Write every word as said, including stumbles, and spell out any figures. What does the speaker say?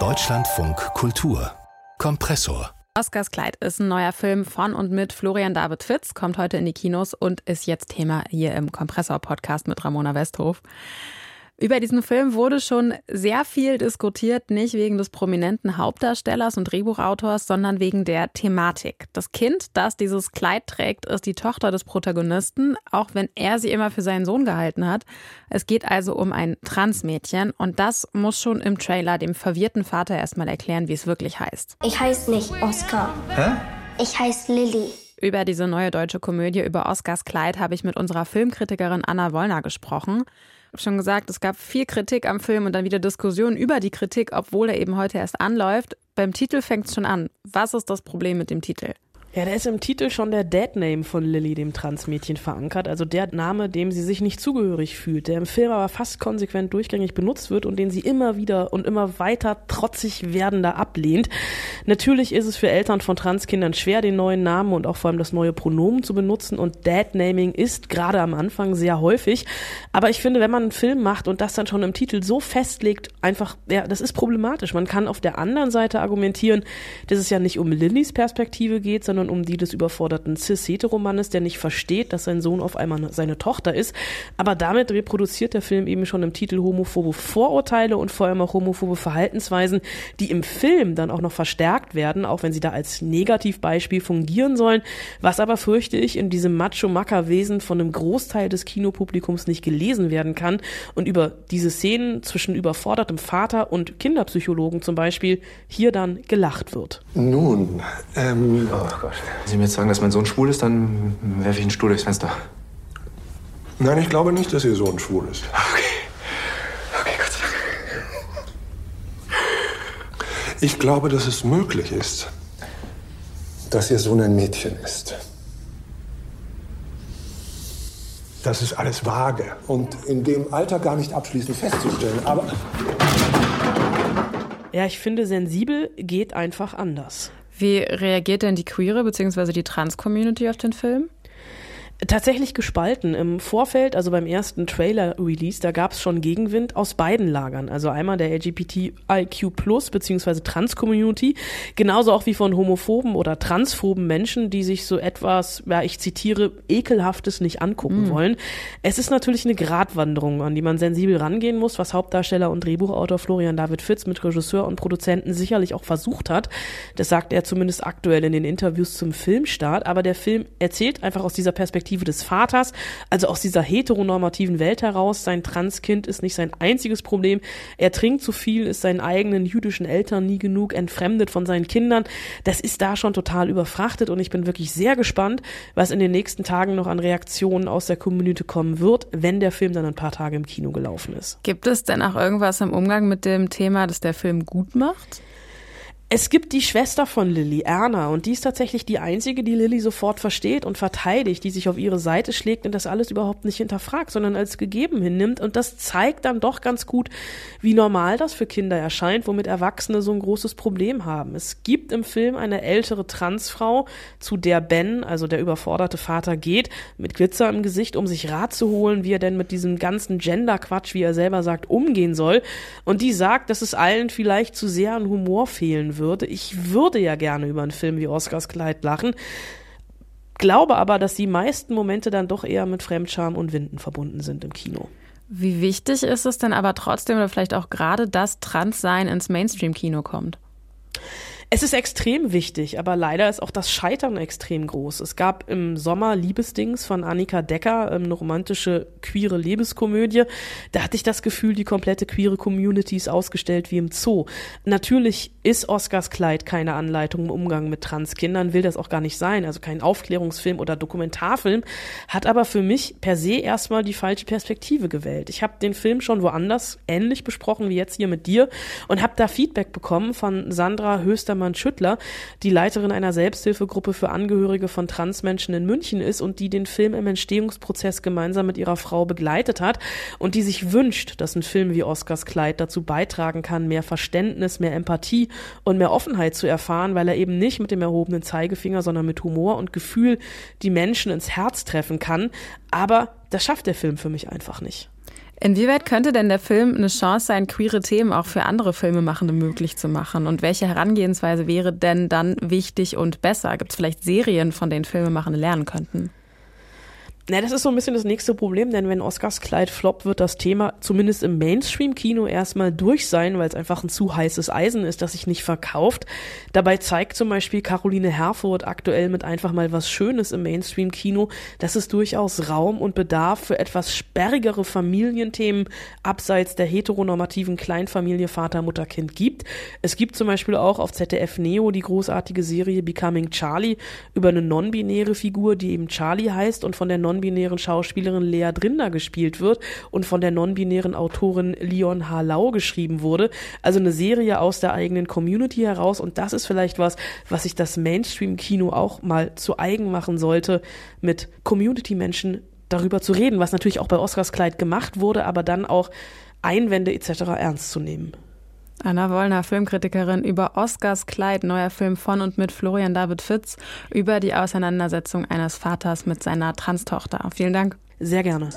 Deutschlandfunk Kultur Kompressor. Oscars Kleid ist ein neuer Film von und mit Florian David Fitz, kommt heute in die Kinos und ist jetzt Thema hier im Kompressor-Podcast mit Ramona Westhof. Über diesen Film wurde schon sehr viel diskutiert, nicht wegen des prominenten Hauptdarstellers und Drehbuchautors, sondern wegen der Thematik. Das Kind, das dieses Kleid trägt, ist die Tochter des Protagonisten, auch wenn er sie immer für seinen Sohn gehalten hat. Es geht also um ein Transmädchen und das muss schon im Trailer dem verwirrten Vater erstmal erklären, wie es wirklich heißt. Ich heiße nicht Oscar. Hä? Ich heiße Lilly. Über diese neue deutsche Komödie über Oscars Kleid habe ich mit unserer Filmkritikerin Anna Wollner gesprochen. Ich habe schon gesagt, es gab viel Kritik am Film und dann wieder Diskussionen über die Kritik, obwohl er eben heute erst anläuft. Beim Titel fängt es schon an. Was ist das Problem mit dem Titel? Ja, da ist im Titel schon der Deadname von Lilly, dem Transmädchen, verankert. Also der Name, dem sie sich nicht zugehörig fühlt, der im Film aber fast konsequent durchgängig benutzt wird und den sie immer wieder und immer weiter trotzig werdender ablehnt. Natürlich ist es für Eltern von Transkindern schwer, den neuen Namen und auch vor allem das neue Pronomen zu benutzen. Und Deadnaming ist gerade am Anfang sehr häufig. Aber ich finde, wenn man einen Film macht und das dann schon im Titel so festlegt, einfach, ja, das ist problematisch. Man kann auf der anderen Seite argumentieren, dass es ja nicht um Lillys Perspektive geht, sondern um die des überforderten Cis-Hetero-Mannes, der nicht versteht, dass sein Sohn auf einmal seine Tochter ist. Aber damit reproduziert der Film eben schon im Titel homophobe Vorurteile und vor allem auch homophobe Verhaltensweisen, die im Film dann auch noch verstärkt werden, auch wenn sie da als Negativbeispiel fungieren sollen. Was aber, fürchte ich, in diesem Macho-Macker-Wesen von einem Großteil des Kinopublikums nicht gelesen werden kann. Und über diese Szenen zwischen überfordertem Vater und Kinderpsychologen zum Beispiel hier dann gelacht wird. Nun, ähm... Oh Gott. Wenn Sie mir jetzt sagen, dass mein Sohn schwul ist, dann werfe ich einen Stuhl durchs Fenster. Nein, ich glaube nicht, dass Ihr Sohn schwul ist. Okay. Okay, Gott sei Dank. Ich glaube, dass es möglich ist, dass Ihr Sohn ein Mädchen ist. Das ist alles vage und in dem Alter gar nicht abschließend festzustellen, aber... Ja, ich finde, sensibel geht einfach anders. Wie reagiert denn die queere bzw. die Trans-Community auf den Film? Tatsächlich gespalten. Im Vorfeld, also beim ersten Trailer-Release, da gab es schon Gegenwind aus beiden Lagern. Also einmal der L G B T I Q plus, bzw. Trans-Community, genauso auch wie von homophoben oder transphoben Menschen, die sich so etwas, ja, ich zitiere, Ekelhaftes nicht angucken mhm. wollen. Es ist natürlich eine Gratwanderung, an die man sensibel rangehen muss, was Hauptdarsteller und Drehbuchautor Florian David Fitz mit Regisseur und Produzenten sicherlich auch versucht hat. Das sagt er zumindest aktuell in den Interviews zum Filmstart. Aber der Film erzählt einfach aus dieser Perspektive des Vaters, also aus dieser heteronormativen Welt heraus. Sein Transkind ist nicht sein einziges Problem. Er trinkt zu viel, ist seinen eigenen jüdischen Eltern nie genug, entfremdet von seinen Kindern. Das ist da schon total überfrachtet und ich bin wirklich sehr gespannt, was in den nächsten Tagen noch an Reaktionen aus der Community kommen wird, wenn der Film dann ein paar Tage im Kino gelaufen ist. Gibt es denn auch irgendwas im Umgang mit dem Thema, das der Film gut macht? Es gibt die Schwester von Lilly, Erna, und die ist tatsächlich die einzige, die Lilly sofort versteht und verteidigt, die sich auf ihre Seite schlägt und das alles überhaupt nicht hinterfragt, sondern als gegeben hinnimmt. Und das zeigt dann doch ganz gut, wie normal das für Kinder erscheint, womit Erwachsene so ein großes Problem haben. Es gibt im Film eine ältere Transfrau, zu der Ben, also der überforderte Vater, geht, mit Glitzer im Gesicht, um sich Rat zu holen, wie er denn mit diesem ganzen Gender-Quatsch, wie er selber sagt, umgehen soll. Und die sagt, dass es allen vielleicht zu sehr an Humor fehlen wird. Würde. Ich würde ja gerne über einen Film wie Oscars Kleid lachen, glaube aber, dass die meisten Momente dann doch eher mit Fremdscham und Winden verbunden sind im Kino. Wie wichtig ist es denn aber trotzdem oder vielleicht auch gerade, dass Transsein ins Mainstream-Kino kommt? Es ist extrem wichtig, aber leider ist auch das Scheitern extrem groß. Es gab im Sommer Liebesdings von Annika Decker, eine romantische queere Liebeskomödie. Da hatte ich das Gefühl, die komplette queere Community ist ausgestellt wie im Zoo. Natürlich ist Oscars Kleid keine Anleitung im Umgang mit Transkindern, will das auch gar nicht sein. Also kein Aufklärungsfilm oder Dokumentarfilm, hat aber für mich per se erstmal die falsche Perspektive gewählt. Ich habe den Film schon woanders ähnlich besprochen wie jetzt hier mit dir und habe da Feedback bekommen von Sandra Höstermann Schüttler, die Leiterin einer Selbsthilfegruppe für Angehörige von Transmenschen in München ist und die den Film im Entstehungsprozess gemeinsam mit ihrer Frau begleitet hat und die sich wünscht, dass ein Film wie Oscars Kleid dazu beitragen kann, mehr Verständnis, mehr Empathie und mehr Offenheit zu erfahren, weil er eben nicht mit dem erhobenen Zeigefinger, sondern mit Humor und Gefühl die Menschen ins Herz treffen kann. Aber das schafft der Film für mich einfach nicht. Inwieweit könnte denn der Film eine Chance sein, queere Themen auch für andere Filmemachende möglich zu machen? Und welche Herangehensweise wäre denn dann wichtig und besser? Gibt es vielleicht Serien, von denen Filmemachende lernen könnten? Na, das ist so ein bisschen das nächste Problem, denn wenn Oscars Kleid floppt, wird das Thema zumindest im Mainstream-Kino erstmal durch sein, weil es einfach ein zu heißes Eisen ist, das sich nicht verkauft. Dabei zeigt zum Beispiel Caroline Herford aktuell mit einfach mal was Schönes im Mainstream-Kino, dass es durchaus Raum und Bedarf für etwas sperrigere Familienthemen abseits der heteronormativen Kleinfamilie Vater, Mutter, Kind gibt. Es gibt zum Beispiel auch auf Z D F Neo die großartige Serie Becoming Charlie über eine non-binäre Figur, die eben Charlie heißt und von der non non-binären Schauspielerin Lea Drinder gespielt wird und von der non-binären Autorin Leon Hlow geschrieben wurde. Also eine Serie aus der eigenen Community heraus, und das ist vielleicht was, was sich das Mainstream-Kino auch mal zu eigen machen sollte, mit Community-Menschen darüber zu reden, was natürlich auch bei Oscars Kleid gemacht wurde, aber dann auch Einwände et cetera ernst zu nehmen. Anna Wollner, Filmkritikerin, über Oscars Kleid, neuer Film von und mit Florian David Fitz, über die Auseinandersetzung eines Vaters mit seiner Transtochter. Vielen Dank. Sehr gerne.